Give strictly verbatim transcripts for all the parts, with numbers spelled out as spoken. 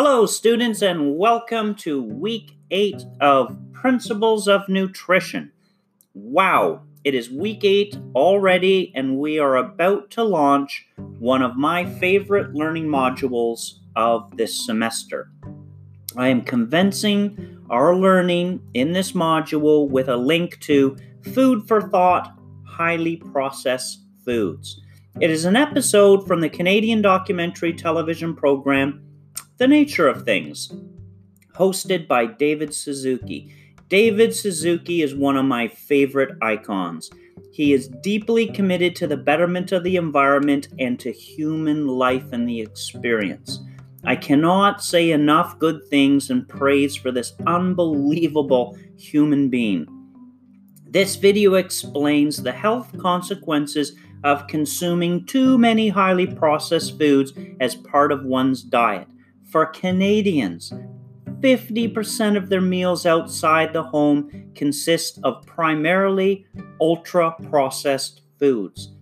Hello, students, and welcome to week eight of Principles of Nutrition. Wow, it is week eight already, and we are about to launch one of my favorite learning modules of this semester. I am convincing our learning in this module with a link to Food for Thought, Highly Processed Foods. It is an episode from the Canadian documentary television program The Nature of Things, hosted by David Suzuki. David Suzuki is one of my favorite icons. He is deeply committed to the betterment of the environment and to human life and the experience. I cannot say enough good things and praise for this unbelievable human being. This video explains the health consequences of consuming too many highly processed foods as part of one's diet. For Canadians, fifty percent of their meals outside the home consist of primarily ultra-processed foods.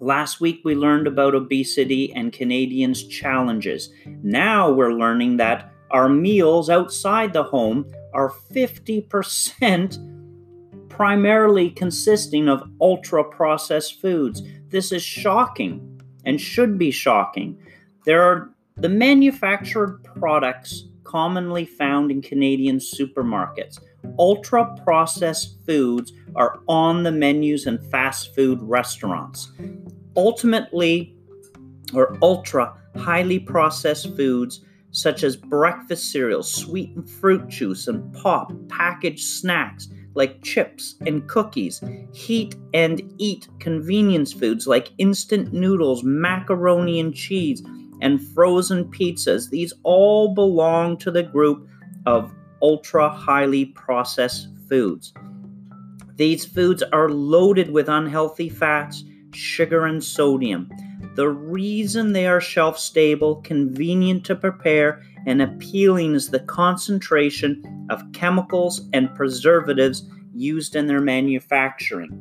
Last week we learned about obesity and Canadians' challenges. Now we're learning that our meals outside the home are fifty percent primarily consisting of ultra-processed foods. This is shocking and should be shocking. There are The manufactured products commonly found in Canadian supermarkets. Ultra-processed foods are on the menus in fast food restaurants. Ultimately, or ultra-highly processed foods such as breakfast cereals, sweetened fruit juice, and pop, packaged snacks like chips and cookies, heat and eat convenience foods like instant noodles, macaroni and cheese, and frozen pizzas. These all belong to the group of ultra-highly processed foods. These foods are loaded with unhealthy fats, sugar, and sodium. The reason they are shelf-stable, convenient to prepare, and appealing is the concentration of chemicals and preservatives used in their manufacturing.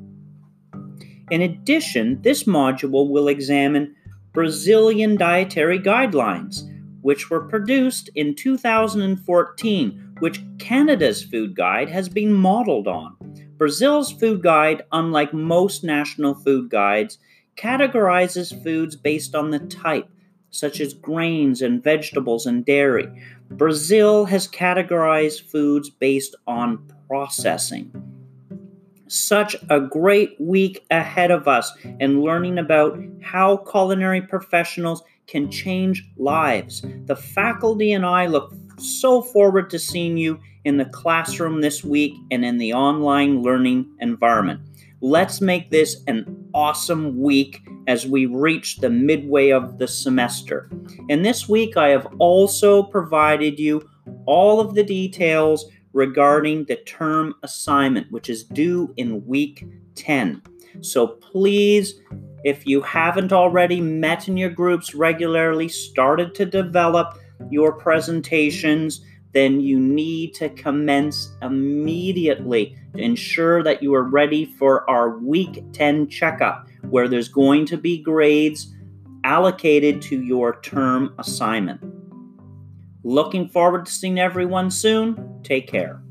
In addition, this module will examine Brazilian dietary guidelines, which were produced in two thousand fourteen, which Canada's food guide has been modeled on. Brazil's food guide, unlike most national food guides, categorizes foods based on the type, such as grains and vegetables and dairy. Brazil has categorized foods based on processing. Such a great week ahead of us in learning about how culinary professionals can change lives. The faculty and I look so forward to seeing you in the classroom this week and in the online learning environment. Let's make this an awesome week as we reach the midway of the semester. And this week I have also provided you all of the details regarding the term assignment, which is due in week ten. So please, if you haven't already met in your groups regularly, started to develop your presentations, then you need to commence immediately to ensure that you are ready for our week ten checkup, where there's going to be grades allocated to your term assignment. Looking forward to seeing everyone soon. Take care.